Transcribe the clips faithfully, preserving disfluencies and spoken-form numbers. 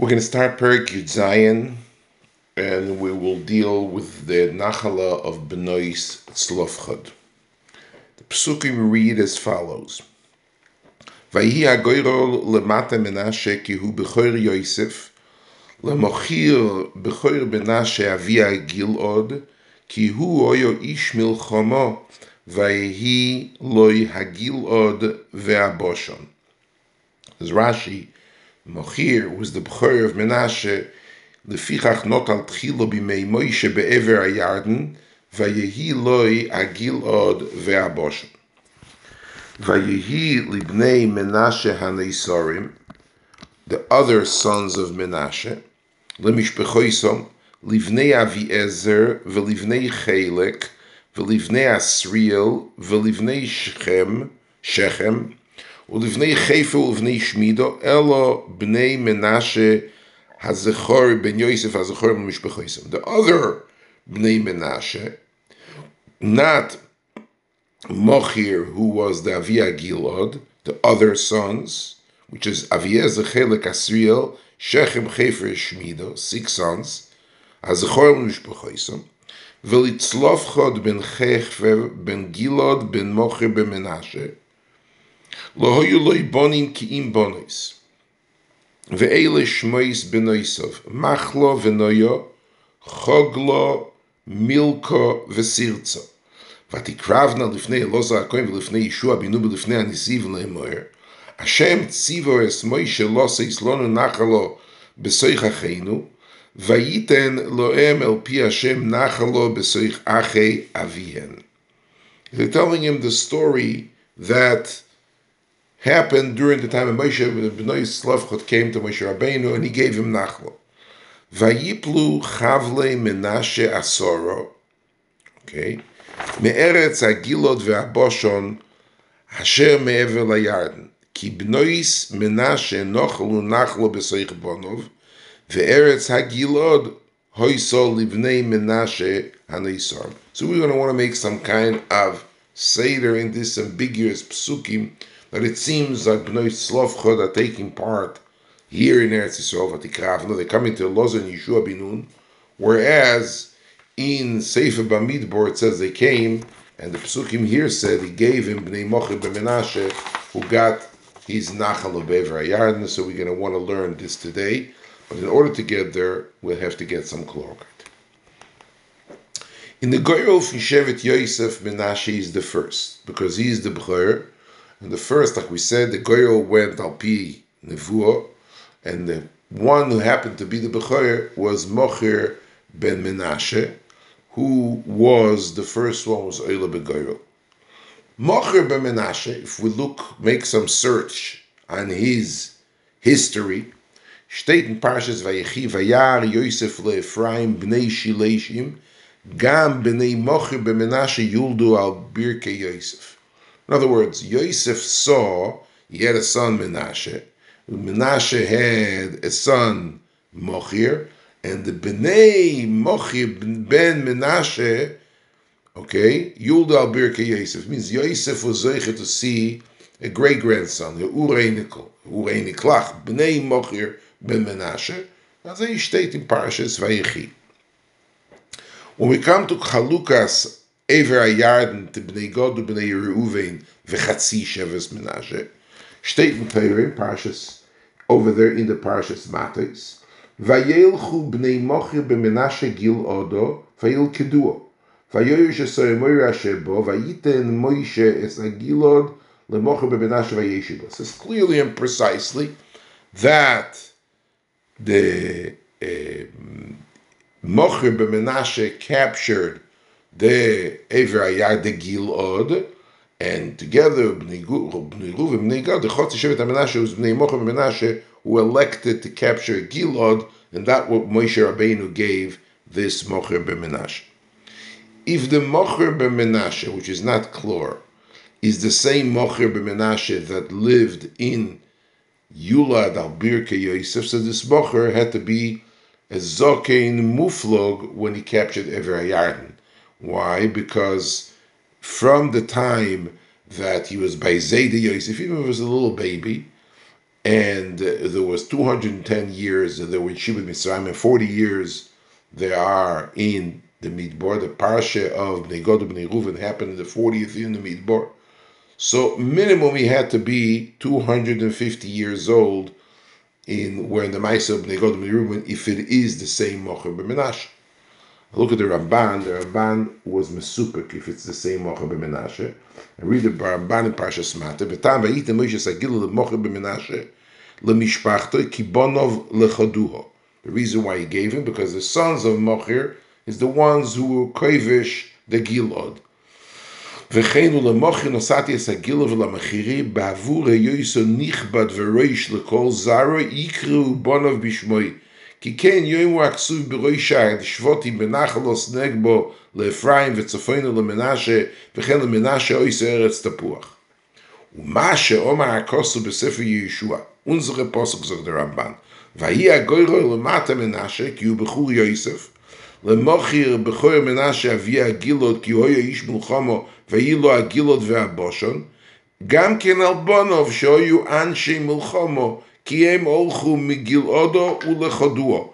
We're going to start Perek Yud Zayin, and we will deal with the Nachala of Benois Tzlofchad. The Pesukim read as follows: Vayi hagoyrol lemata Menashe ki hu bechor Yosef, lemochir bechor Menashe avia Gil'od, ki hu oyo ish milchomo, vayi loy hagil'od ve'aboshon. As Rashi, Mochir was the Bechor of Menashe, lefichach not al tchilo bimei Moshe be'ever ha'yarden, vayehi loy ha'gil'od ve'aboshon. Vayehi libnei Menashe ha'neisorim, the other sons of Menashe, lemishpechoisom, livnei Aviezer, velivnei Chelek, velivnei Asriel, velivnei Shechem, Shechem, ולבני חיפה ולבני שמידו, אלו בני מנשה הזכור, בן יוסף הזכור במשפחו יוסף. The other בני מנשה, not Mochir, who was the Avia Gil'od, the other sons, which is Aviezer, Chelek, Asriel, Shechem, חיפה, Shmido, six sons, הזכור במשפחו יוסף, וליצלופחוד בן חיפה, בן גיל'וד, בן מוכר בן מנשה, Lohoyu loy bonim ki im bonis. Ve'ele shmois benoisov. Machlo venoyo, choglo, milko, vesirtso. Vatikravna lifnei Elozar HaKohen v'lifnei Yeshua binu b'lifnei Anisi v'le'moyer. Hashem tzivo es Moshe losa islonu nachalo b'soich acheinu. Vayiten lo'em el pi Hashem nachalo b'soich achei avihen. They're telling him the story that happened during the time of Moshe, when Benois Tzlofchad came to Moshe Rabbeinu, and he gave him Nachlo. Vayiplu chavle Menashe asoro. Okay. Me'eretz ha'gil'od ve'aboshon asher me'ever la'yarden. Ki Benois Menashe nochlu nachlo b'soich bonov, ve'eretz ha'gil'od hoiso livnei Menashe ha'neisor. So we're going to want to make some kind of seder in this ambiguous psukim, that it seems that Bnei Tzlofchad are taking part here in Eretz Yisrael, Vatikravna, they're coming to Elozar and Yeshua ben Nun, whereas in Sefer Bamidbar it says they came, and the Pesukim here said he gave him Bnei Mochir ben Menashe, who got his Nachal be'ever ha'yarden, so we're going to want to learn this today, but in order to get there, we'll have to get some klokot. In the Goyol from Shevet Yosef, Menashe is the first, because he is the Bechor. And the first, like we said, the Goyol went al pi nevuah, and the one who happened to be the Bechor was Mochir ben Menashe, who was the first one was Oila beGoyol. Mochir ben Menashe, if we look, make some search on his history, steht in Parshas Vayechi vayar Yosef leEfraim bnei Shileshim, gam bnei Mochir ben Menashe yuldu al birkei Yosef. In other words, Yosef saw he had a son Menashe, Menashe had a son Mochir, and the Bnei Mochir ben Menashe, okay, Yulda al Birke Yosef, means Yosef was zeicher to see a great grandson, Urei Niklach, Bnei Mochir ben Menashe. That's how he stated in Parshas Vayechi. When we come to Chalukas Ever ha'yarden to Bnei God to Bnei Reuven v'chatzi sheves Menashe. Steht in Torah, Parshas, over there in the Parshas Matos. Vayelchu Bnei Mochir b'Menashe Gil'odo vayilkeduo. Vayoyesh esoremoir hashebo vayiten Moshe es ha'gil'od lemochir b'Menashe vayeshibo. It says clearly and precisely that the uh, Mochir b'Menashe captured the Ever Hayar, the Gil'od, and together Bnei Ruv and Bnei Gad, the Chotzi Shevet HaMenashe was Bnei Mochir ben Menashe, who elected to capture Gil'od, and that what Moshe Rabbeinu gave this Mochir ben Menashe. If the Mochir ben Menashe, which is not Chlor, is the same Mochir ben Menashe that lived in Yulad al Birke Yosef, so this Mochir had to be a Zokein Muflog when he captured Ever Hayarden. Why? Because from the time that he was by Zayda Yosef, even if he was a little baby, and uh, there was two hundred ten years that there were Yeshiva Mitzrayim, and forty years there are in the Midbar. The Parsha of Bnei Gad and Bnei Reuven happened in the fortieth year in the Midbar. So minimum he had to be two hundred fifty years old in where in the Maisa of Bnei Gad and Bnei Reuven, if it is the same Mocher ben Menashe. Look at the Ramban. The Ramban was Mesupik if it's the same Mocher ben Menashe. And read the Ramban in Parshas Mateh. V'tam v'yitem Moshe sagil leMocher ben Menashe leMishpachto ki bonov lechaduho. The reason why he gave him, because the sons of Mocher is the ones who were kovish the gilod. V'cheinu leMocher nosati es hagilo v'lamachiri b'avur heyoiso nichbad v'roish lekol zara yikru bonov bishmoi. Kiken yoim waksuv b'roishai d'shvoti b'nachalos negbo le'efraim v'tzofeinu le'menashe v'chen le'menashe ois eretz tapuach. U'mashe omar akosu b'sefer Yeshua. Unsere posuk zog der Ramban. V'hi agoyro le'mata menashe ki u b'chur Yosef. Le'mochir b'chor menashe avi agilod ki hoya ish mulchamo v'hi lo agilod ve'aboshon. Gam ken albonov shehoyu anshei mulchamo Kiem olchu migilodo ulechoduo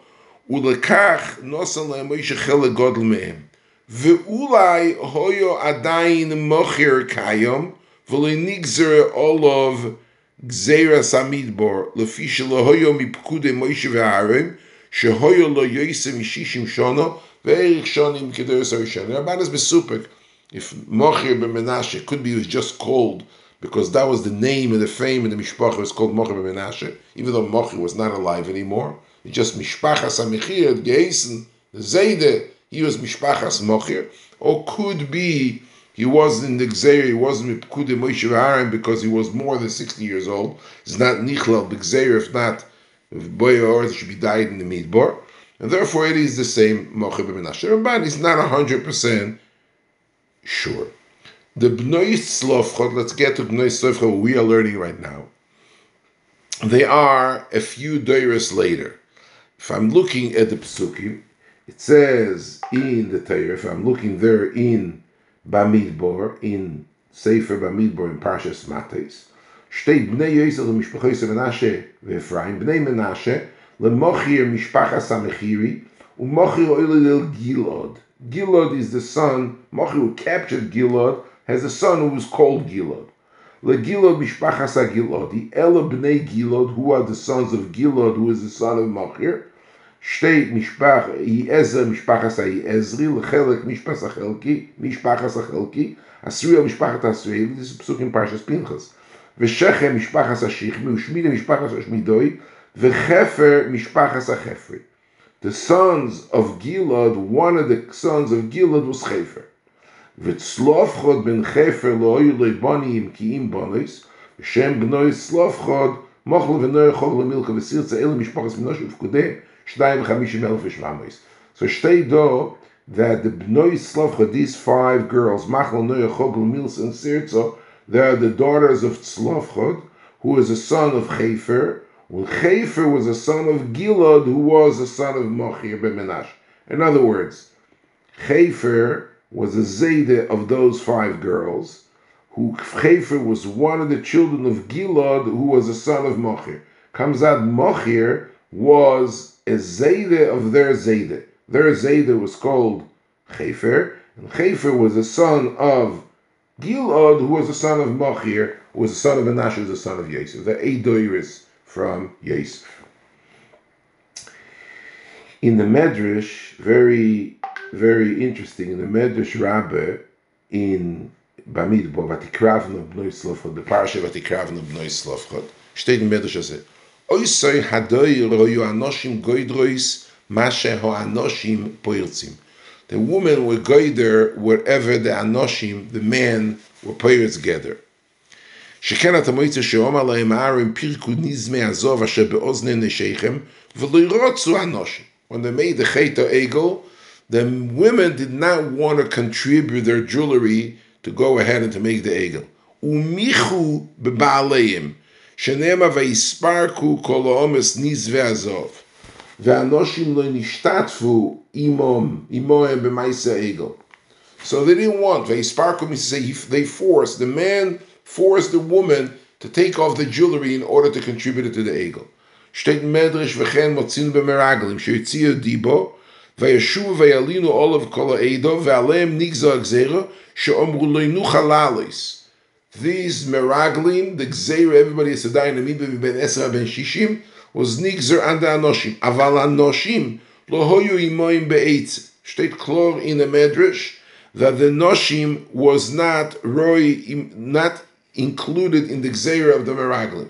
ulekach nosan leMoshe cheleg gadol mehem veulai hoyo adayin mocher kayom v'lenigzer olav gzeras hamidbar lefi shelahoyo mipkude Moshe veHaaron shehoyo lo yoyse mishishim shana ve'erich shanim kederes harishan. Rabban is besupik if Mocher ben Menashe could be just called, because that was the name and the fame and the mishpacha was called Mocher ben Menashe, even though Mocher was not alive anymore. It just mishpachas hamichir, geisen, zayde. He was mishpachas Mocher, or could be he was in the gzeira. He wasn't mipkude Moshe veHaaron because he was more than sixty years old. It's not nichlal b'gzeira. If not, boy or should be died in the midbar, and therefore it is the same Mocher ben Menashe. Ramban is not a hundred percent sure. The Bnei Tzlofchot, let's get to Bnei Tzlofchot, we are learning right now. They are a few doiros later. If I'm looking at the Pesukim, it says in the Torah, if I'm looking there in Bamidbar, in Sefer Bamidbar, in Parshas Matos, Shtei Bnei Yosef leMishpacha Yosef Menashe veEfraim, Bnei Menashe leMocher Mishpachas HaMechiri uMocher Oilel Gilad. Gilad is the son. Mocher who captured Gilad has a son who was called Gilad. LeGilad mishpachas haGilad, the Ela bnei Gilad, who are the sons of Gilad, who is the son of Mocher. Shtei mishpach Yezer mishpachas haYezri, leChelek mishpachas haChelki, mishpachas haChelki, Asriel mishpachat haAsriel. This is pasuk in Parshas Pinchas. VeShechem mishpachas haShechmi, uShmida mishpachas haShmidoi, veChefer mishpachas haChefri. The sons of Gilad, one of the sons of Gilad was Chefer. V'tzlofchod ben Chefer lo'oyu le'baniim ki'im banis, v'shem b'noi tzlofchod, mochle v'noi chog le'milka v'sirtza ele mishpachas v'noshu v'kudeh, shnayim v'chamishim elef v'shvamos. So shtei do, that the b'noi tzlofchod, these five girls, machle no'oyu chog le'milka and sirtza, they are the daughters of Tzlofchod, who is a son of Chefer. Well, Chefer was a son of Gilad, who was a son of Mocher ben Menashe. In other words, Chefer was a Zayde of those five girls, who Chefer was one of the children of Gilad, who was a son of Mocher. Comes out Mocher was a Zayde of their Zayde. Their Zayde was called Chefer, and Chefer was a son of Gilad, who was a son of Mocher, who was a son of Menashe, who was a son of Yosef. The Eidoiris from Yosef. In the Medrash, very, very interesting, in the Medrash Rabbah in Bamidbar, Vatikravna b'noi Tzlofchot, the parasha Vatikravna b'noi Tzlofchot, steht in Medrash hazeh, Oisoi hadoir hoyu anoshim goidrois mashe ho anoshim poirtzim. The women were goider wherever the anoshim, the men, were poirtz gather. שכן אתה מוצא שאומר להם הארם פירקו נזמי עזוב אשר באוזני נשיכם ולא ירצו אנושים. When they made the Chet HaEgel, the women did not want to contribute their jewelry to go ahead and to make the Egel. ומיכו בבעליהם שנאמר ויספרקו כל העומס נזמי עזוב ואנושים לא נשתתפו עמם עמם במעשה העגל. So they didn't want, ויספרקו, they forced the man forced the woman to take off the jewelry in order to contribute it to the egel. Steht im Medrash, v'chen motzin b'meraglim, she'etziyo dibo, v'yeshuv v'yalinu olav kol ha'edo, v'aleim nigza ha'gzeira, she'omru lo'inu chalalis. These meraglim, the gzeira, everybody is sadayin amibim ben esra ben shishim, was nigzer and the anoshim. Aval anoshim, lohoyu imoim be'etz. Steht klor in the Medrash, that the noshim was not roy, not included in the gzeira of the meraglim.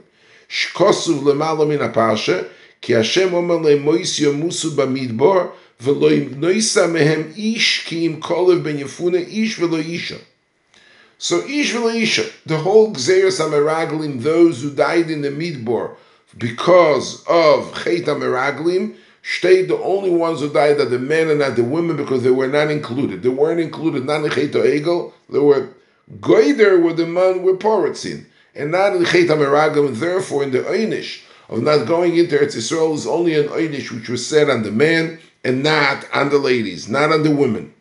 Shkosuv lemala min hapasha, ki Hashem omer le'mois yomusu bamidbar, velo noisa mehem ish ki im kolev ben yefune ish velo isha. So ish velo isha, the whole gzeiras hameraglim, those who died in the midbar because of chet hameraglim, stayed the only ones who died are the men and not the women because they were not included. They weren't included, not in chet ha'egel. They were goyder were the men were poritzin. And not in Chet HaMeraglim, therefore in the Einish of not going into Eretz Yisrael is only an Einish which was said on the man and not on the ladies, not on the women.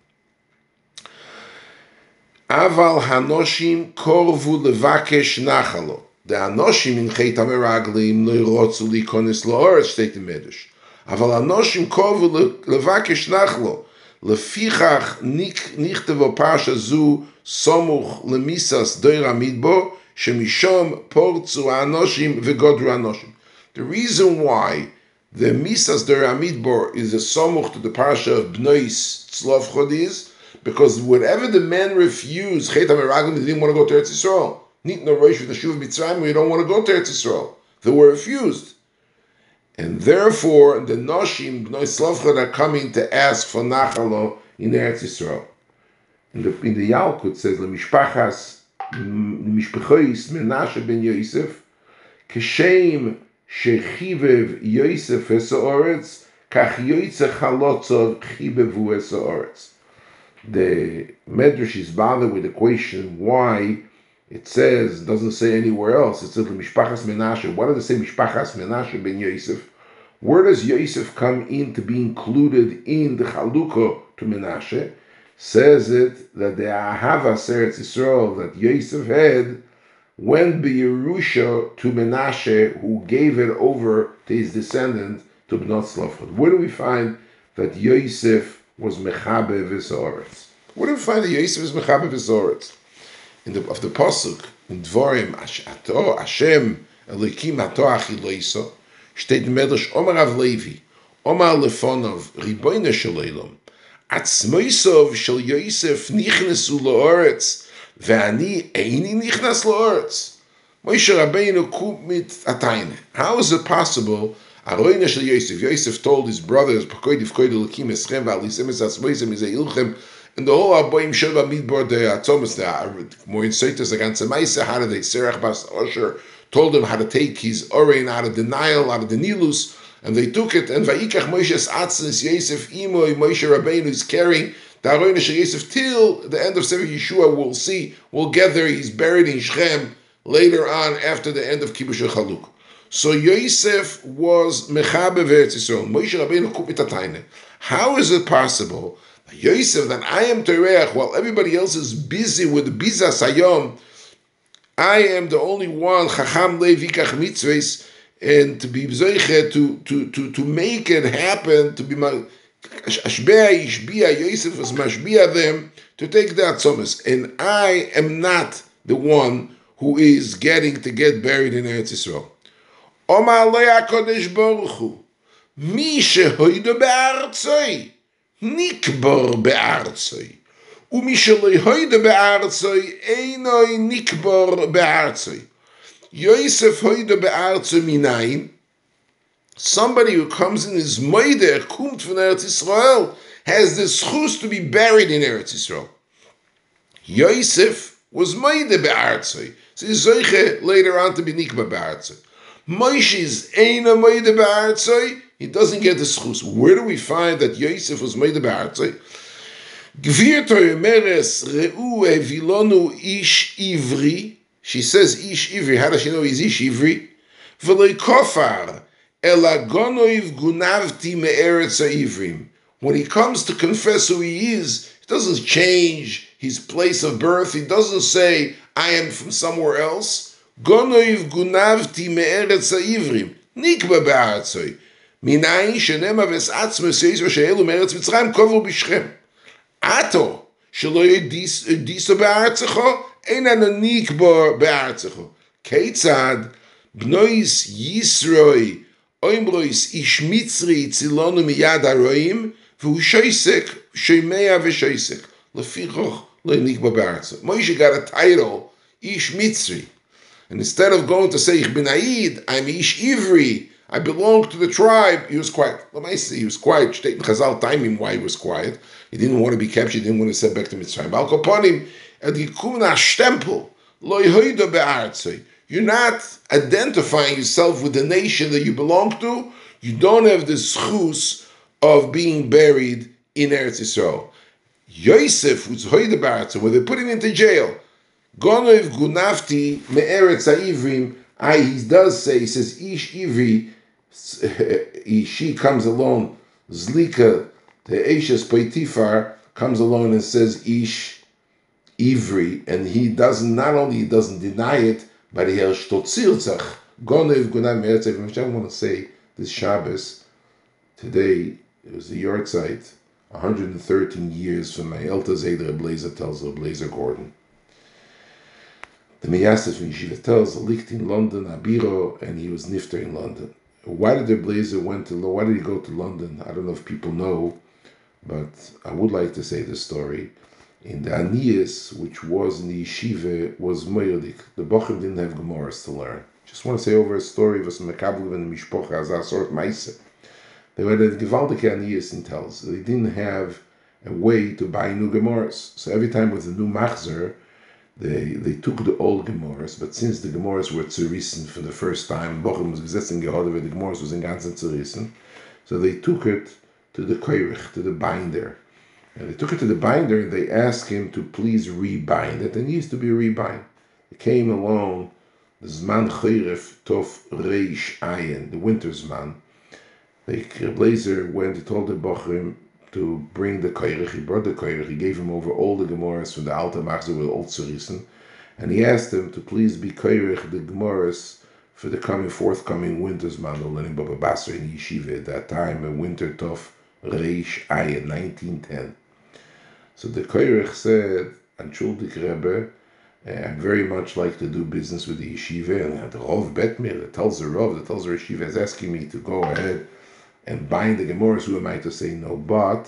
Aval Hanoshim Korvu Levakesh Nachalo. The Hanoshim in Chet HaMeraglim Leirotzu Likonis La'oretz State Medrash. Aval Hanoshim Korvu Levakesh Nachalo. Lefichach Nichtevo Pasha Zu Somuch Lemisas Doir HaMidbo. Shemishom portzu anoshim vegodru anoshim. The reason why the Misas der Amidbar is a somuch to the parasha of Bnois Tzlof Chodis, because whatever the men refused, Chet HaMeraglim, they didn't want to go to Eretz Yisrael. Nit no roish with the Shuv Mitzrayim, we don't want to go to Eretz Yisrael. They were refused. And therefore, the Noshim, Bnois Tzlof Chod, are coming to ask for Nachalo in Eretz Yisrael. In the, in the Yalkut says, Lemishpachas, Mishpechois Menashe ben Yosef, Keshem shechivev Yosef esoretz, kach yoytze chalotzov chibevu esoretz. The Medrash is bothered with the question why it says doesn't say anywhere else. It says Mishpachas Menashe. Why does it say Mishpachas Menashe ben Yosef? Where does Yosef come in to be included in the Chalukah to Menashe? Says it that the Ahava Eretz Yisrael that Yosef had went by Yerusha to Menashe, who gave it over to his descendant to Bnot Tzlofchad. Where do we find that Yosef was Mechabe V'Soretz? Where do we find that Yosef is Mechabe V'Soretz? In the of the pasuk in Dvarim, Ato Hashem Elikim Ato Achiloiso, Shteit Medrash Omer Av Levi, Omer Lefonov Riboyne Sheleilom. Atzmoisov shel Yosef nichnasu la'oretz, ve'ani eini nichnas la'oretz. Moshe Rabbeinu kup mit atayne. How is it possible? Aroyne shel Yosef. Yosef told his brothers, "Pakoydif koydu lekim eschem va'alisem es atzmoisem izailchem." And the whole aboyim shel bamidbar de atzomus de moin seitas the ganze meise. How did they? Serach bas Osher told him how to take his orin out of the Nile, out of the Nilus. And they took it, and Vayikach Moshe's Atzis Yosef Imoi Moshe Rabbeinu is carrying the Aroyne Shel Yosef till the end of Sefer Yeshua. We'll see. We'll get there. He's buried in Shechem later on after the end of Kibush HaChaluk. So Yosef was Mechabe V'Eretz Yisrael. Moshe Rabbeinu Kup Mitatayne. How is it possible that Yosef, that I am Tereach, while everybody else is busy with the Biza Sayom, I am the only one Chacham Levikach Mitzvahs. And to be zoiche, to to to to make it happen, to be ashbea ishbia Yosef was mashbia them to take the atzomis, and I am not the one who is getting to get buried in Eretz Yisrael. Omar leHakodesh Baruch Hu, mi shehoido be'artzoi nikbar be'artzoi, u'mi shelohoido be'artzoi einoi nikbar be'artzoi. Yosef hoide be'artzu minayim. Somebody who comes in his moeder, kumt from Eretz Yisrael, has the schus to be buried in Eretz Yisrael. Yosef was moeder be'artzu. So he's zoiche later on to be nikba be'artzu. Moshe is eina moeder be'artzu. He doesn't get the schus. Where do we find that Yosef was moeder be'artzu? Gvirtoy meres re'u evilonu ish ivri. She says, Ish Ivri. How does she know he's Ish Ivri? V'loi kofar, elagonoiv gunavti me'eretz ha'ivrim. When he comes to confess who he is, he doesn't change his place of birth. He doesn't say, I am from somewhere else. גונויב גונבתי מארץ העברים, נקבע בארצוי, מניין שנמה וסעצמו סייס ושאלו מארץ מצרים קוברו בשכם. עתו, שלא ידיסו בארצחו, אין אנו נקבע בארצחו. כיצד, בנויס ישרוי, אומרויס איש מצרי צילונו מיד הרועים, והוא שייסק, שימיה ושייסק. לפי רוך, לא נקבע בארצו. Moshe got a title, איש מצרי. And instead of going to say, Ich bin Aid, I'm Ish Ivri, I belong to the tribe, he was quiet. Lamaisi, he was quiet. Shteit Chazal time him why he was quiet. He didn't want to be captured, he didn't want to send back to Mitzrayim. Al Koponim, Ad Yikumna Shtempel, Lo Yehuda Be'artzei. You're not identifying yourself with the nation that you belong to. You don't have the schus of being buried in Eretz Yisrael. Yosef, who's Yehuda Be'artzei, when they put him into jail, Gonoiv Gunafti Me'eretz Ha'ivrim. I, he does say, he says, Ish Ivri, she comes along, Zlika, the Eishes Potifar, comes along and says, Ish Ivri, and he doesn't, not only he doesn't deny it, but he has Shtotzilzach, Gonev Gunam Meretz Ivrim, which I want to say, this Shabbos, today, it was the Yortzeit, one hundred thirteen years from my Elta Zeder, Ablazer tells Ablazer Gordon. The Meyasef in Yeshiva tells licht in London, Abiro, and he was nifter in London. Why did the Blazer went to why did he go to London? I don't know if people know, but I would like to say the story. In the Anias, which was in the Yeshiva, was Moyodik. The Bochum didn't have Gemaras to learn. Just want to say over a story of some Mekabel and Mishpocha as a sort of Maisa. They were the Gevaldike Anias in Tells. They didn't have a way to buy new Gemaras. So every time with a new Machzer, They they took the old Gemorahs, but since the Gemorahs were Tzurissen for the first time, Bochum was gesetzt in Gehodewe, the Gemorahs was in ganzen Tzurissen, so they took it to the Koirich, to the binder. And they took it to the binder and they asked him to please rebind it, and he used to be rebind. It came along, the Zman Choirif Tov Reish Ayin, the winter Zman. The Blazer went and told the Bochum to bring the Koirich. He brought the Koirich. He gave him over all the Gemorahs from the Alta Machzer with Old Tzurissen, and he asked him to please be Koirich the Gemorahs for the coming forthcoming winter's Mando learning Baba Basra in Yeshiva at that time, a winter Tov Reish Ayin nineteen ten. So the Koirich said, Anshuldik Rebbe, I very much like to do business with the Yeshiva, and the Rov Betmir, the Talzer Rov, the Talzer Yeshiva is asking me to go ahead and bind the Gemorahs, who am I to say no? But,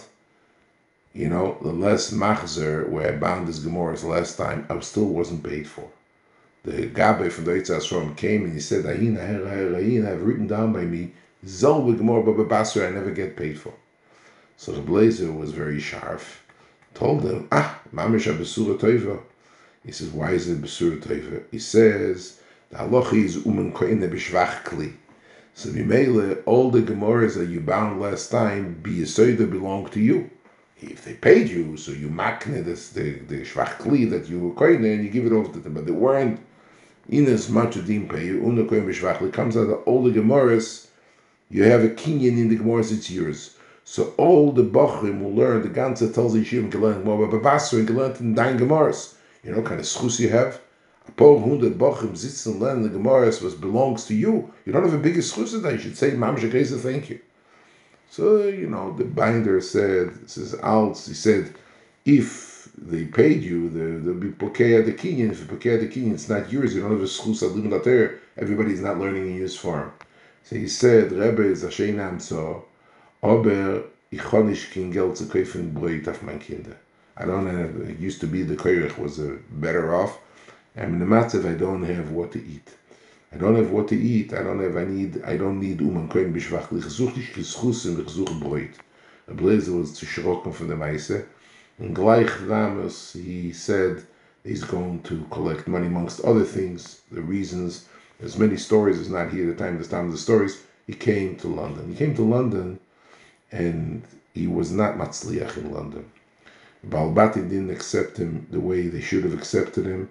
you know, the last Machzer, where I bound this Gemorahs last time, I still wasn't paid for. The Gabe from the Eitz Asrom came and he said, Ahin, Ahin, Ahin, I've written down by me, Zalbe Gemorah Baba Basra, I never get paid for. So the Blazer was very sharp, told him, Ah, Mamish HaBesura Teiva. He says, why is it Besura Teiva? He says, the Halachi is Umen Koine B'Shvach Kli. So Mimele, all the Gemorahs that you bound last time, B'Yesoida belong to you. If they paid you, so you makne this, the, the Shvach Kli that you were koine and you give it over to them. But they weren't in as much as didn't pay you. Una koine b'shvach kli comes out of all the Gemorahs. You have a kinyan in the Gemorahs, it's yours. So all the Bochrim will learn, the Ganza tells the Yeshiva, and can learn more about Babasra, and can learn in Dain Gemorahs. You know what kind of schus you have? A poor hundred Bochum sits and learns the Gemorahs, which belongs to you. You don't have a bigger schus than that. You should say, Mamshe Kaiser, thank you. So, you know, the binder said, says Alts, he said, if they paid you, they'll be Pokea the Kenyan. If you Pokea the Kenyan, it's not yours. You don't have a schus aluminater. Everybody's not learning in his form. So he said, Rebbe Zashay Namso, Ober Ichonish Kingel zu kaufen Brot auf mein Kinder. I don't have, it used to be the Koirich was uh, better off. I'm in the matzav, I don't have what to eat. I don't have what to eat. I don't have, I need, I don't need uman koin bishvach. Ich such dich geschussen, ich such breut. The Blazer was zu schrocken for the Meise. And gleich Lamas, he said, he's going to collect money amongst other things. The reasons, there's many stories, it's not here the time, this time of the stories. He came to London. He came to London and he was not matzliach in London. Balbati didn't accept him the way they should have accepted him.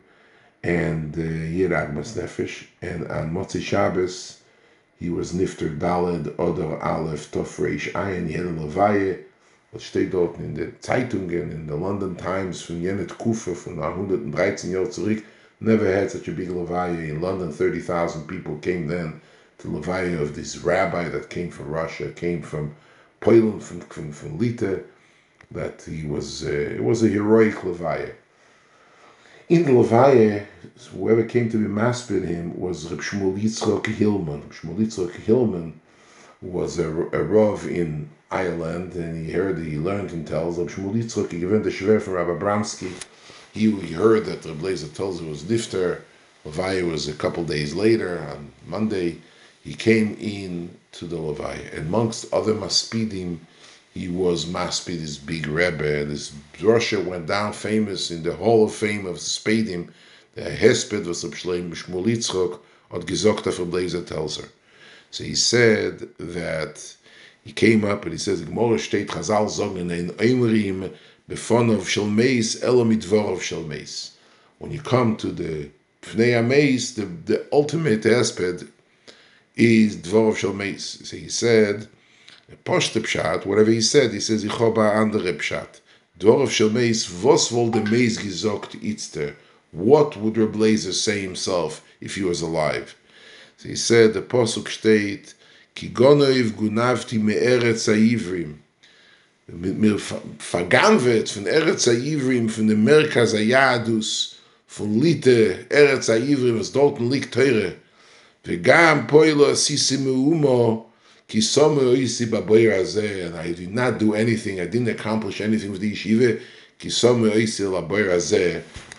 And Yerag uh, Masnefesh, and on Motzi Shabbos, he was Nifter Daled, Odor Aleph, Tov Reish Ayin, Yedel Levaye, was steht dort in the Zeitungen, in the London Times, von Jenet Kufa, von one hundred thirteen Jahren zurück, Never had such a big Levaya in London. thirty thousand people came then to Levaya of this rabbi that came from Russia, came from Poland, from, from, from Lita, that he was, uh, it was a heroic Levaya. In the Levaya, whoever came to be maspid him was Reb Shmuel Yitzchok Hillman. Reb Shmuel Yitzchok Hillman was a, a Rav in Ireland, and he heard, he learned and tells, Reb Shmuel Yitzchok, he given the Shver from Rabbi Abramsky. He, he heard that Reb Lezer tells it was Nifter. Levaya was a couple days later, on Monday. He came in to the Levaya. Amongst other maspidim, he was maspid, this big Rebbe. This Russia went down famous in the Hall of Fame of Spedim. The Hesped was Reb Shmuel Yitzchok, od Gezokta from Lezer tells her. So he said that he came up and he says, Gemara steht Chazal zogen ein Oimrim befonov shel meis elo midvorov shel meis. When you come to the Pnei HaMeis, the, the ultimate Hesped is dvorov shel meis. So he said, Poshte Pshat, whatever he said, he says, Ich habe andere Pshat. Dvorov shel meis, was wohl de meis gesogt itzter? What would Reb Lezer say himself if he was alive? So he said, the Posuk steht, Ki gonoiv gunavti me eretz ha'ivrim. Mir verganvet von eretz ha'ivrim, von dem Merkaz ha'yadus, von Lite, eretz ha'ivrim, was dort liegt teure. Vegam poilo asisi me umo, and I did not do anything, I didn't accomplish anything with the yeshiva,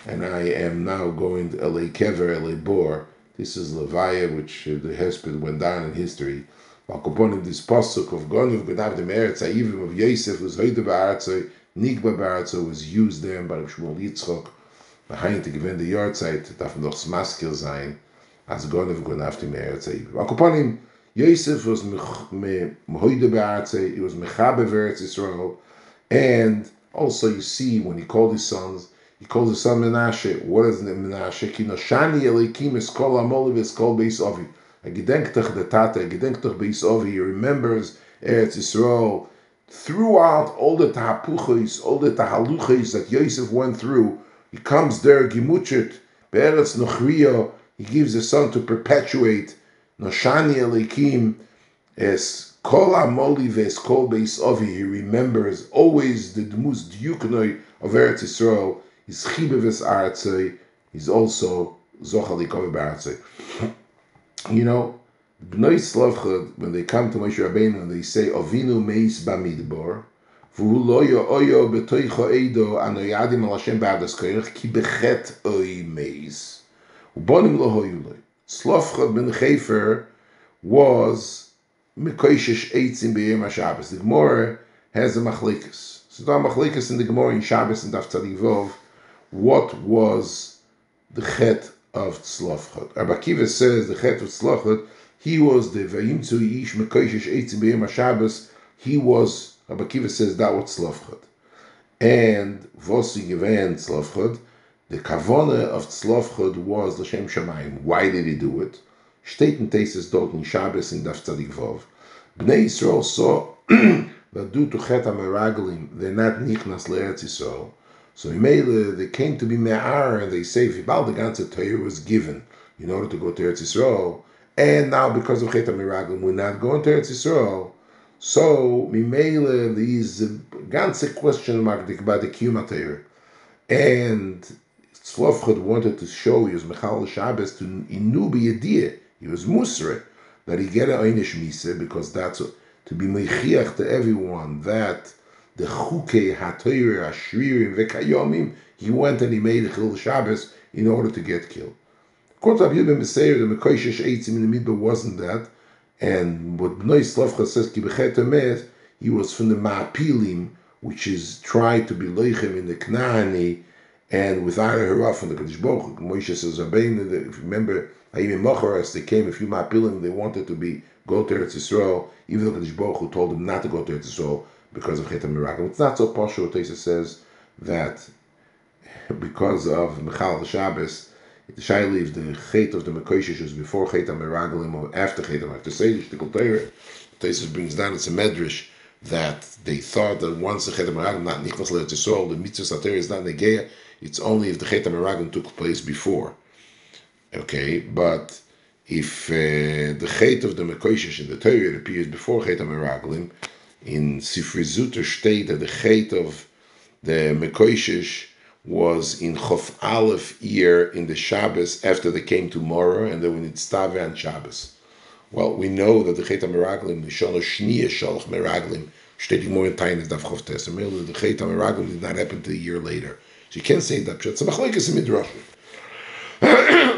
and I am now going to Elei Kever, Elei Bor. This is Levaya, which the Hesped went down in history. Malkoponim, this pasuk of Goniv Gnav, the Meretz Ha'ivrim of Yosef, was Hoyde Ba'aratzo, Nigba Ba'aratzo, was used then by Reb Shmuel Yitzchok, behind the Gewende Yortzeit, darf man doch Maskil sein, as Goniv Gnav, the Meretz Ha'ivrim. Malkoponim, Yosef was Mehoide Ba'aratze, he was Mechabe Veretz Yisrael, and also you see when he called his sons, he called his son Menashe. What is Menashe? Ki noshani eleikim eskol amoliv eskol beis ovi. I gedenk toch de tata, I gedenk toch beis ovi. He remembers Eretz Yisrael throughout all the tahapuchos, all the tahaluchos that Yosef went through. He comes there, gimuchet, be'eretz nochriyo, he gives his son to perpetuate Noshani Elikim es kol amoli ves kol beis ovi. He remembers always the dmus diuknoi of Eretz Yisrael. His chibe ves aratzei. He's also zochalikov baratzei. You know, bnei slavchad, when they come to Moshe Rabbeinu and they say Avinu meis bamidbar, v'hu lo yo'oyo betoicho eido anoyadim al Hashem ba'adas koirach ki bechet oi meis ubonim lo hoyuloi. Slavchad ben Chefer was Mekoishesh Eitzim B'Yom HaShabbos. The Gemara has a Machlikas. So the Machlikas in the Gemara in Shabbos and Daf Tzadik Vov, what was the Chet of Tzlofchot? Rabbi Akiva says the Chet of Tzlofchot, he was the Vayimtzu Yish Mekoishesh Eitzim B'Yom HaShabbos. He was, Rabbi Akiva says, that was Tzlofchot. And Vosi Geven Tzlofchot, the kavona of Tzlofchad was L'Shem Shamayim. Why did he do it? Shteten tesis dort in Shabbos in Daf Tzadik Vov. Bnei Yisrael saw that due to Chet HaMeraglim, they're not Nichnas L'Eretz Yisrael. So Imele, they came to be Me'ar, and they say, Vibal the Ganze Torah was given in order to go to Eretz Yisrael. And now because of Chet HaMeraglim, we're not going to Eretz Yisrael. So Imele, these Ganze question mark about the Kiyum HaTorah. And Tzlofchad wanted to show, he was Mechal Shabbos, to Inubi Yediyah, he was Musre, that he get an Einish Mise, because that's a, to be Mechiach to everyone, that the Chukei HaTorah, Ashririm, Vekayomim, he went and he made a Chil Shabbos in order to get killed. According to Rabbi Yehuda ben Meseir, the Mekoishesh Eitzim in the Midbar wasn't that, and what Bnei Tzlofchad says, Ki Bechet HaMed, he was from the Ma'apilim, which is tried to be Leichem in the Knaani, and with Ara Hara from the Kodesh Baruch Hu, Moshe says, Rabbeinu, if you remember, Hayim Mocharas, they came, a few Ma'apilim, they wanted to be go to Eretz Yisrael, even though Kodesh Baruch Hu told them not to go to Eretz Yisrael because of Chet HaMeraglim. It's not so partial. Tosfos says that because of Mechal Shabbos, the Shai leaves the Chet of the Mekoishesh is before Chet HaMeraglim or after Chet HaMeraglim. After Seidish, the Kulteira, Tosfos brings down, it's a medrash, that they thought that once the Chet HaMeraglim, not Nichnas L'Eretz Yisrael, the Mitzvah Sater is not Negeah. It's only if the Chet HaMeraglim took place before. Okay, but if uh, the Chet of the Mekoshesh in the Torah appears before Chet HaMeraglim, in Sifrei Zuter state that the Chet of the Mekoshesh was in Chof Aleph year in the Shabbos after they came to Morah, and they were in Tztava and Shabbos. Well, we know that the Chet HaMeraglim, the Shalosh Shniyah Shalach Meraglim, stating more in Tainas Daf Chof Tes, the Chet HaMeraglim did not happen until a year later. So you can't say that. It's a machlokes in Midrash.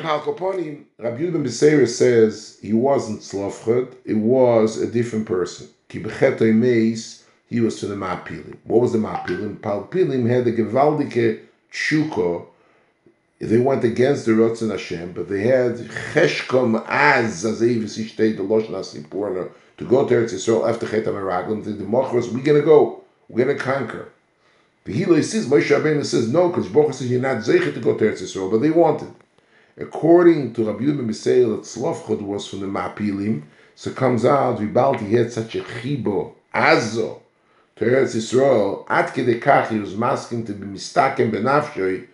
Al Kaponim, Rabbi Yehuda ben Bisera says he wasn't Tzlofchad, it was a different person. Ki b'chetoi meis, he was to the Ma'apilim. What was the Ma'apilim? Palpilim had a gewaldike tshuko. They went against the Ratzon Hashem, but they had cheshkom az, as they state the Loshen HaSipurno, to go to Eretz Yisrael after Chet HaMeraglim, the Mochros, we're going to go, we're going to conquer. V'hilo says, Moshe Rabbeinu says, no, because Bochus says, you're not zeichet to go to Eretz Yisrael, but they wanted. According to Rabbi Yehuda ben Bisera, that Tzlofchad was from the Ma'apilim, so it comes out, Vibalti had such a chibo, azo, to Eretz Yisrael, at kedei kach, he was masking to be mistaken benafshoi,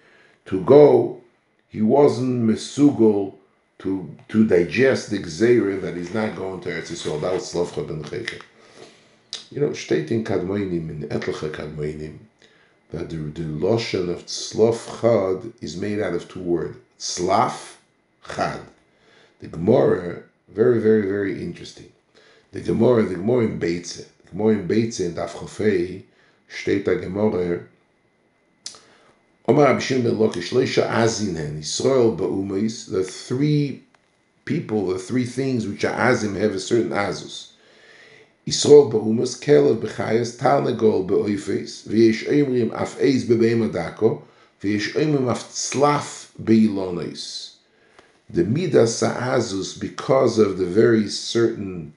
to go, he wasn't mesugol to, to digest the gzeira that he's not going to Eretz Yisrael. That was Tzlofchad ben Cheke. You know, shtetin kadmoinim, in etlecha kadmoinim, that the, the lotion of Tzlofchad is made out of two words. Tzlaf Chad. The Gemara, very, very, very interesting. The Gemara, the Gemara in Beitze, the Gemara in Beitze and Daf Chofei, steht the Gemara, Omar Rabbi Shimon ben Lakish, Leisha Azinen, Yisrael Ba'umeis, the three people, the three things which are Azim have a certain Azus. Yisrael Ba'umeis, Kelev B'chayas, Tarnagol Ba'oifes, V'yesh Eimrim Af'eis B'beim Adako, the Midas Sa'azus, because of the very certain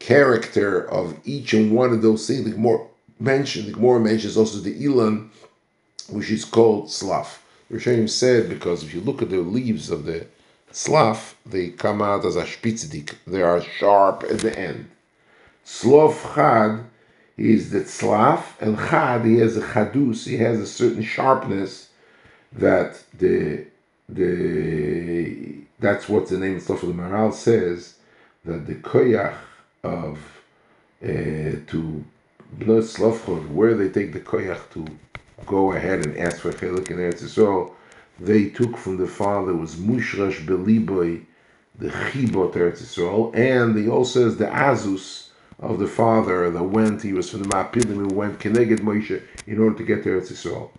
character of each and one of those things, the Gemara mentioned, the Gemara mentions also the Ilan, which is called Tzlaf. The Rishonim said, because if you look at the leaves of the Tzlaf, they come out as a Shpitzidik, they are sharp at the end. Tzlof Chad is the Tzlaf, and Chad, he has a Chadus, he has a certain sharpness. That the the that's what the name of Tzlofchad the Maharal says, that the koyach of uh, to Bnei Tzlofchad, where they take the koyach to go ahead and ask for chelik in Eretz Yisrael, they took from the father was Mushrash Beliboy, the chibot Eretz Yisrael, and he also says the azus of the father that went, he was from the Ma'apilim and went keneged Moshe in order to get to Eretz Yisrael.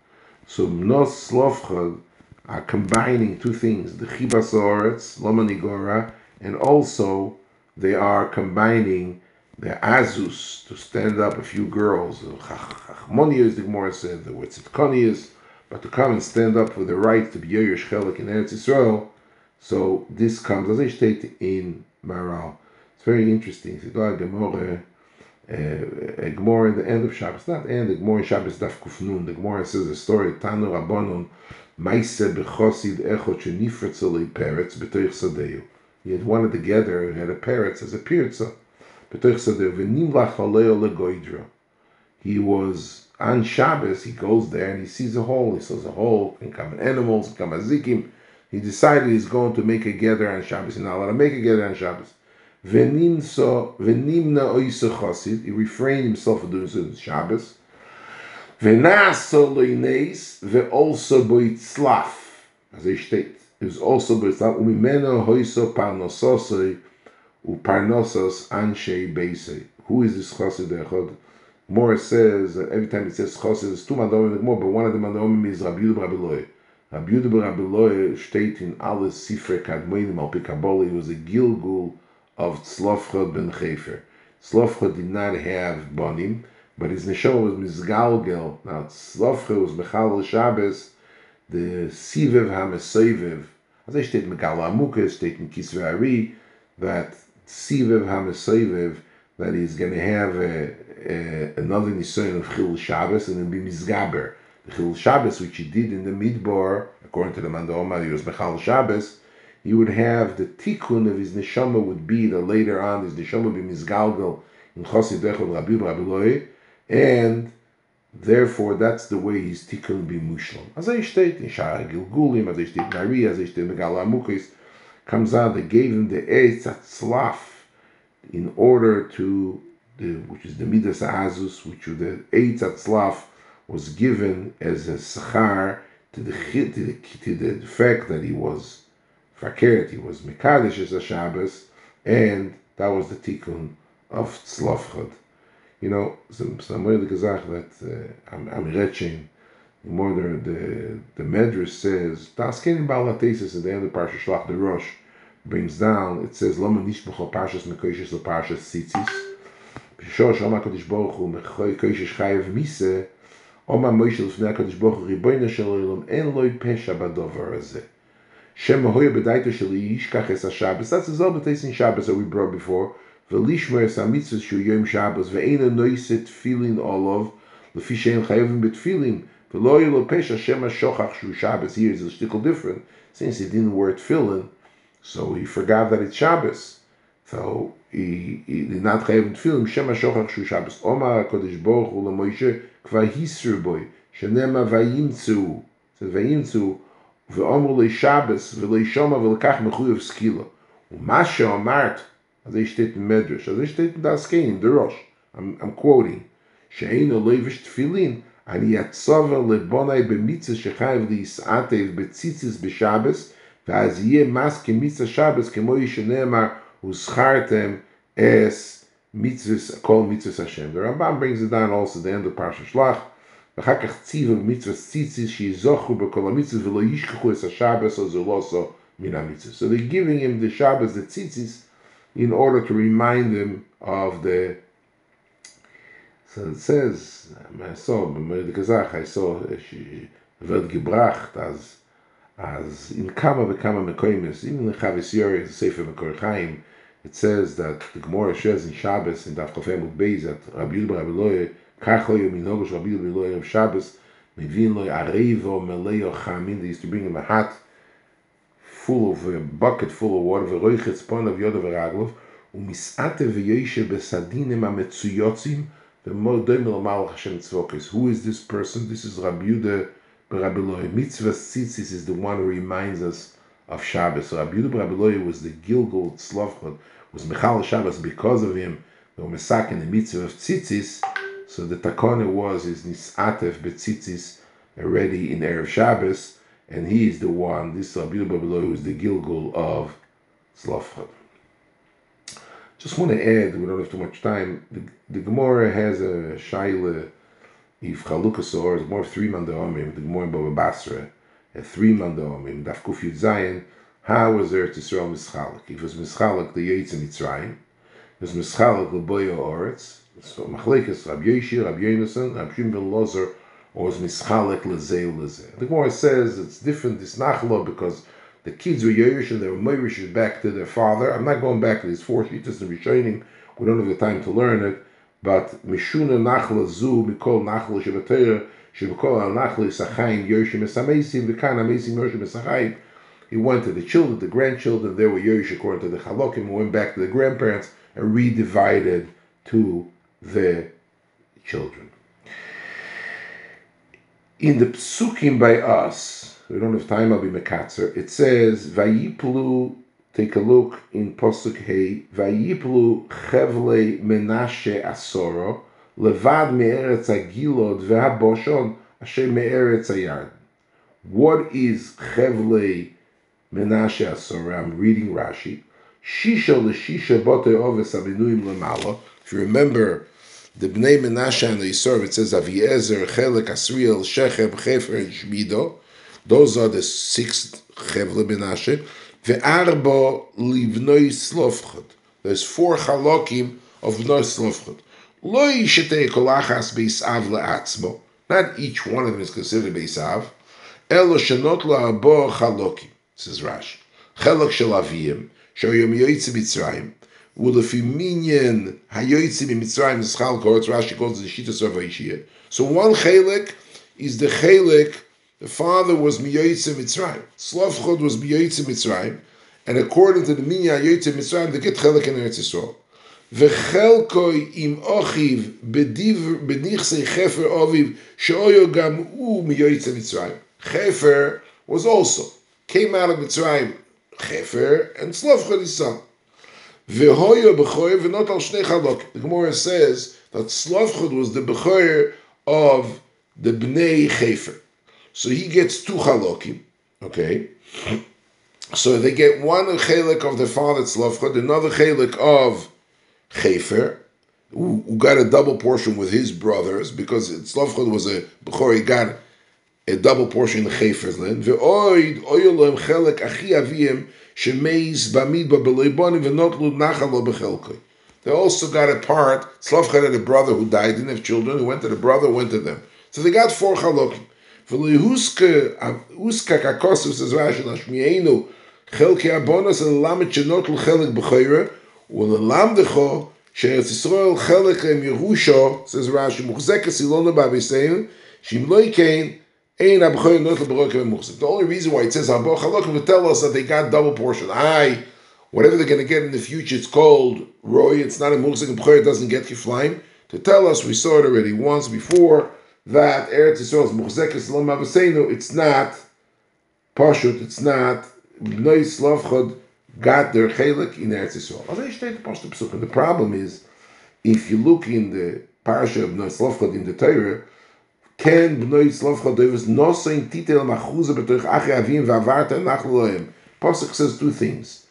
So Bnos Tzlofchad are combining two things, the Chibas Haaretz, Lomani Gora, and also they are combining the Azus to stand up a few girls. Chachmonius, the Gemara said, the word Tzidkonius, but to come and stand up for the right to be Yoyesh Chelik in Eretz Yisrael. So this comes, as I state in Maral. It's very interesting. Siddha Gemara. Uh, a Gemara in the end of Shabbos, not end, the Gemara in Shabbos Daf Kufnun. The Gemara says a story, Tanu Rabbanon, Maise Bechosid Echot Shenifretzeli Peretz Betoich Sadeu. He had one of the gatherer who had a Peretz as a Pirza. Betoich Sadeu, Venimlach Aleo Legoidra. He was on Shabbos, he goes there and he sees a hole. He says a hole, can come animals, can come azikim. He decided he's going to make a gather on Shabbos. He's not allowed to make a gather on Shabbos. He refrained himself from doing certain Shabbos. Venaso also boitzlaf, as they state, it was also boitzlaf. Umimeno hoiso parnososoi uparnosos anshei beisei. Who is this chosid echod? Morris says every time he says chosid, it's two madomim more, but one of the madomim is Rabbi Yehuda ben Abiloi. Rabbi Yehuda ben Abiloi state in alle sifre kadmonim al pikaboli. He was a gilgul of Tzlofchad ben Chefer. Tzlofchad did not have bonim, but his neshama was mizgalgel. Now Tzlofchad was mechal Shabbos, the sivev hamesoivev. As I state megal amukas, state in Kisvei Ari, that sivev hamesoivev, that he's going to have a, a, another nisoyon of chil Shabbos and then be mizgaber. The chil Shabbos which he did in the midbar, according to the man d'Omar, he was mechal Shabbos. He would have the tikkun of his neshama would be that later on his neshama would be mizgalgal in chosid echod Rabbi Yehuda ben Abiloi, and therefore that's the way his tikkun would be mushlam. As I state in Shara Gilgulim, as I state in Ari, as I state in Megal HaMukos, comes out, they gave him the Eitz Hatzlaf in order to, the, which is the Midas Azus, which the Eitz Hatzlaf was given as a Sechar to the, to the, to the fact that he was Fakert, he was Mekadesh as a Shabbos, and that was the Tikkun of Tzlafchad. You know, some somewhere the Gazach that Amiretchen, the mother, the the Medrash says Taskein Balatesis at the end of Parsha Shlach the Rosh brings down. It says Lama Nishbuchol Parshas Mekoishes LeParshas Tzitzis. Pishosh Oma Kodesh Baruch Hu Mekoishes Chayev Mise Oma Moshe Lefnei Kodesh Baruch Hu Ribono Shel Olam En Lo Pesha Badavar Hazeh Shema Hoya B'Daito Sheli Yishkach Es HaShabbos. That's the Zol B'Teisin Shabbos that we brought before. Velishmer Samitzvus Shu Yom Shabbos Ve'ena Noiset Tefillin Olav Lefi Shein Chayovim B'Tefillin V'Lo Yilo Pesha Shema Shochach Shu Shabbos. Here is a shtickle different since he didn't wear Tefillin, so he forgot that it's Shabbos. So he, he did not Chayovim Tefillin Shema Shochach Shu Shabbos. Omar Kodesh Baruch Hu LaMoshe Kvar Hisru Boy Shenema Vayimtzu. Says Vayimtzu Ve'omru Le Shabbos Ve'leishoma Ve'lekach Mechuyev Skila U'Masha Amart. As they state in Medrash, as they state in Daskein, the Rosh. I'm, I'm quoting. She'eino leivish tefillin, ani yatzava lebonai b'mitzvah shechayev li'is'atev b'tzitzis b'shabbos, ve'az yeh mas k'mitzvah shabbos k'mo yishene'emar u'schartem es mitzvahs, kol mitzvahs Hashem. The Rambam brings it down also at the end of Parsha Shlach. V'chakach tziva b'mitzvah tzitzis she'izochu b'kol ha'mitzvah v'lo yishkechu es ha'shabbos ozuloso min ha'mitzvah. So they're giving him the shabbos, the tzitzis, in order to remind him of the. So it says, I saw the Kazakh, I saw Veld Gebracht as as in Kama Vekama Mekoimis, even in Chavis Yori, Sefer Mekor Chaim, it says that the Gemara shares in Shabbos in Daf Kofem Beis that Rabbi Yudah Rabbi Loye Kachoyo Minogosh Rabbi Yudah Rabbi Loye of Shabbos Mevin Loye Areivo Meleo Chamin. They used to bring him a hat full of a bucket full of water, v'roichetz ponav yodav v'raglov, u'mis'atev v'yoyshev b'sadinim ha'metzuyotzim v'mordoim l'malach Hashem tzvokes. Who is this person? This is Rabbi Yehuda ben Rabbi Loya. Mitzvah tzitzis is the one who reminds us of Shabbos. So Rabbi Yehuda ben Rabbi Loya was the Gilgal Tzlafchad, was Michal Shabbos. Because of him, they were mesak in the mitzvah of tzitzis. So the takana was is nis'atev b'tzitzis already in erev Shabbos. And he is the one, this Rabbi Yehuda ben Rabbi Loya, who is the Gilgul of Tzlafchad. Just want to add, we don't have too much time, the, the Gemara has a Shaila, if Chalukasor, or it's more of three Mandaomim, the Gemara in Baba Basra, at three Mandaomim, Daf Kuf Yud Zayin, how was Eretz Yisrael Mischalek? If it was Mischalek, the Yetz Mitzrayim, it was Mischalek, the Boya Oretz, so Machlekes, Rabbi Yoshi, Rabbi Yonason, Rabbi Shimon ben Lozer, or is mischalek lezeh lezeh. The Gemara says it's different, this nachla, because the kids were yoyish and they were moirish back to their father. I'm not going back to these four shitas and rishonim. We don't have the time to learn it. But mishuna nachla zu mikol nachla shevatera shebekol al nachla yisachayim yoyishim esameisim v'kan ameisim yoyishim esachayim. He went to the children, the grandchildren. They were yoyish according to the halakim. Went back to the grandparents and redivided to the children. In the psukim by us, we don't have time, I'll be mekatzer, it says, Vayiplu, take a look in Posuk Hey, Vayiplu chevle menashe asoro, levad me'eretz agilod vehaboshon, asher me'eretz ayard. What is chevle menashe asoro? I'm reading Rashi. Shisha l'shisha bote oves abinuim lemalo. If you remember, the Bnei Menashe and the Yisor, it says Aviezer, Chelek, Asriel, Shechem, Hefer, and Shmido. Those are the six Chevle Menashe. Ve'arbo livnoi Tzlafchad. There's four Chalokim of Bnei Tzlafchad. Lo yishetei kolachas beisav le'atzmo. Not each one of them is considered beisav. Elo shenot la'arbo Chalokim. Says Rashi. Chelek shel Aviyim, shoyom yoytze Mitzrayim. Ulefiminyan hayoytzim mitzrayim mischal korot. Rashi calls the shittas of Aishiyah. So one chelek is the chelek. The father was miyoytzim mitzrayim. Tzlafchad was miyoytzim mitzrayim, and according to the minyan hayoytzim mitzrayim, they get chelek in Eretz Yisrael. V'chelkoi im ochiv bediv benichsei chefer oviv sheoyo gam u miyoytzim mitzrayim. Chefer was also came out of Mitzrayim. Chefer, and Slav Chorisa. V'hoya b'choyer v'not al shnei chalok. The Gemara says that Slav Chod was the b'choyer of the Bnei Chefer. So he gets two chalokim, okay? So they get one chalik of their father, Slav Chod, another chalik of Chefer, who, who got a double portion with his brothers, because Slav Chod was a b'choyer, he got a double portion in Chefer's land. Ve'oid oyelohem chelek achi aviem shemeis b'amidbar b'leibonim v'notlu nachalo b'chelkoi. They also got a part. Slav Chod had a brother who died, didn't have children. He went to the brother, went to them. So they got four chalokim. V'lehuska uska kakosu says Rashi nashmienu chelki abonos elamet shenotlu chelek b'chayre ulelamdecho she'etz Yisrael chelek em Yerusha says Rashi muchzekas ilona b'avisein shimloikein. The only reason why it says Habo Chalokim to tell us that they got double portion. Aye, whatever they're going to get in the future, it's called Roy. It's not a Muchzik and B'chor doesn't get Kiflaim. To tell us, we saw it already once before that Eretz Yisrael's Muchzik is Lom Abaseinu. It's not Pashut. It's not Bnei Slav Chod got their Chalik in Eretz Yisrael. The problem is, if you look in the parasha of Bnei Slav Chod in the Torah. Can Bnei Slav Chod Davis no saying titel machuz betoch achi avim va'avarta nachlohem? Pasuk says two things.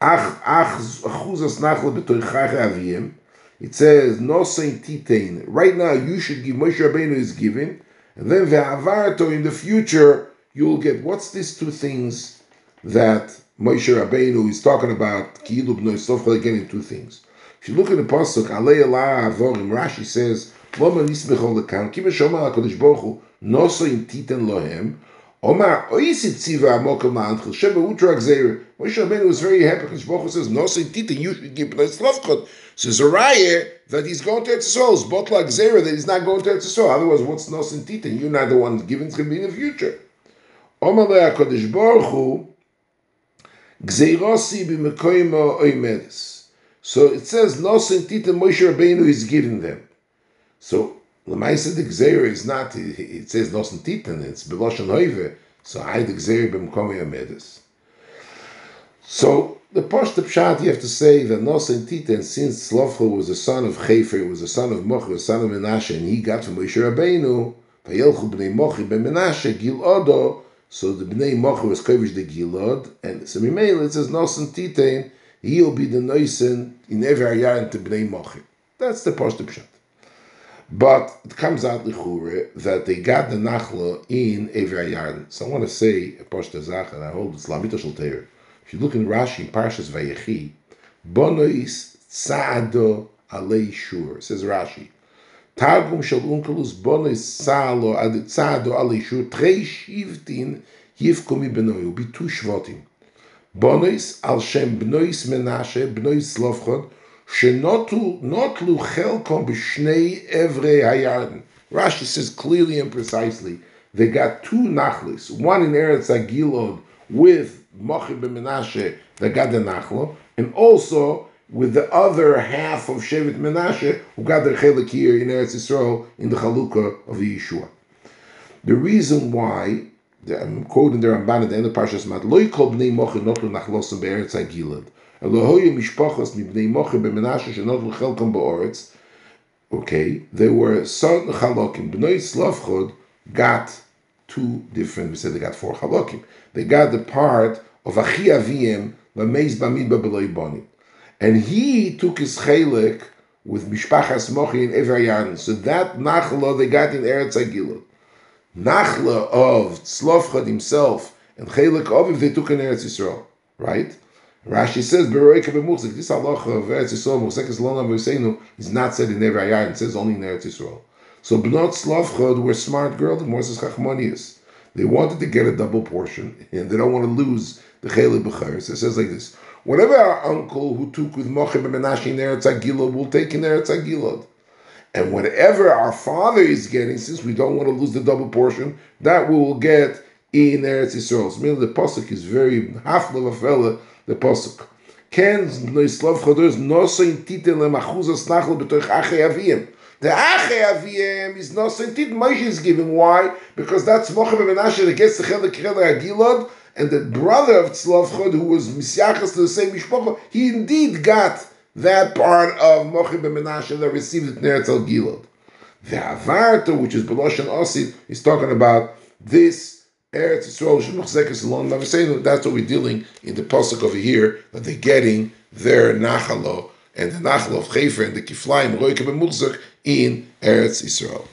Ach ach chuzas nachlo betoch achi avim. It says no saying titain. Right now you should give. Moshe Rabbeinu is giving, and then va'avarto in the future you'll get. What's these two things that Moshe Rabbeinu is talking about? Ki'ilu Bnei Slav Chod again in two things. If you look in the pasuk alei la avorim, Rashi says. Loma nismechol lekan ki meshoma hakadosh baruchu nosa in titan lohem omar oisit tziva amokel ma'anchel sheba utrak zeir. Moshe Rabbeinu was very happy because Baruchu says nosa in titan you should give Bnei Slav Chod. So it's a raya that he's going to Eretz Yisrael. It's botla gzeira that he's not going to Eretz Yisrael. Otherwise, what's nosa in titan? You're not the one giving. It's going to be in the future. Omar le'hakadosh baruchu gzeirasi b'mekoyim oimedes. So it says nosa in titan Moshe Rabbeinu is giving them. So Lamaisa the Gzeira is not. It, it says Nosen Titan. It's Beloshen Hoive. So I the Gzeira b'Mkomi Amedus. So the Posh the Pshat you have to say that Nosen Titan, since Slav Chod was a son of Chefer, was a son of Mochi, a son of Menashe, and he got from Moshe Rabbeinu. Vayelchu bnei Mochi b'Menashe Gilodo. So the bnei Mochi was Kovish the Gilod, and so Mimel it says Nosen Titan. He'll be the Nosen in every Ayarin to bnei Mochi. That's the Posh the Pshat. But it comes out l'chure that they got the nachla in Eivir Yarden. So I want to say a poshta zach, and I hold it's lamita shel teir. If you look in Rashi in Parshas Vayechi, bonois saado alei shur says Rashi. Targum shel unkelus bonois saalo ad saado alei shur trei shivtin yivkomi benoy. Will be two shvotim. Bonois al shem bnois Menashe bnois Slav Chod. Rashi says clearly and precisely, they got two nachlis, one in Eretz Agilod with Mochi ben Menashe that got the nachlo, and also with the other half of Shevet Menashe who got their chelik here in Eretz Yisrael in the Chalukah of the Yeshua. The reason why, I'm quoting the Ramban at the end of Parshas Mat, Lo yikol bnei Mochi notlu nachlosim be'Eretz Agilod. Okay, they were son Chalokim. Bnei Slav Chod got two different. We said they got four Chalokim. They got the part of Achi Avim Lameis Bamidbar B'Leibonim, and he took his Chelek with Mishpachas Mochi in Eivir Yarden. So that Nachla they got in Eretz Agilod. Nachla of Slav Chod himself and Chelek of him they took in Eretz Yisrael, right? Rashi says, "Beroika b'muchzik." This halacha of Eretz Yisrael, muchzik is lona b'seinu, is not said in every ayah. It says only in Eretz Yisrael. So Bnot Slav Chod were smart girls. Moses Chachmonius. They wanted to get a double portion, and they don't want to lose the chelek b'chayr. So it says like this: whatever our uncle who took with Mochi ben Menashe in Eretz Agilod will take in Eretz Agilod, and whatever our father is getting, since we don't want to lose the double portion, that we will get in Eretz Yisrael. So the pasuk is very hafla v'fela. The pasuk can Slav Chod is nosin titan lemachuzas nachlo betoich achei avim. The achei avim is nosin titan. Moshe is giving why? Because that's Mochi ben Menashe that gets the chelek chelek agilod, and the brother of Tzlofchad, who was Misyachas to the same Mishpocha, he indeed got that part of Mochi ben Menashe that received it near Tel Gilad. The Avarto, which is Beloshan Osid, is talking about this Eretz Yisrael Shemachzekes alone. I'm saying that's what we're dealing in the pasuk over here, that they're getting their Nachalo and the Nachalo of Hefer and the Kiflaim Roike ben Muchzek in Eretz Yisrael.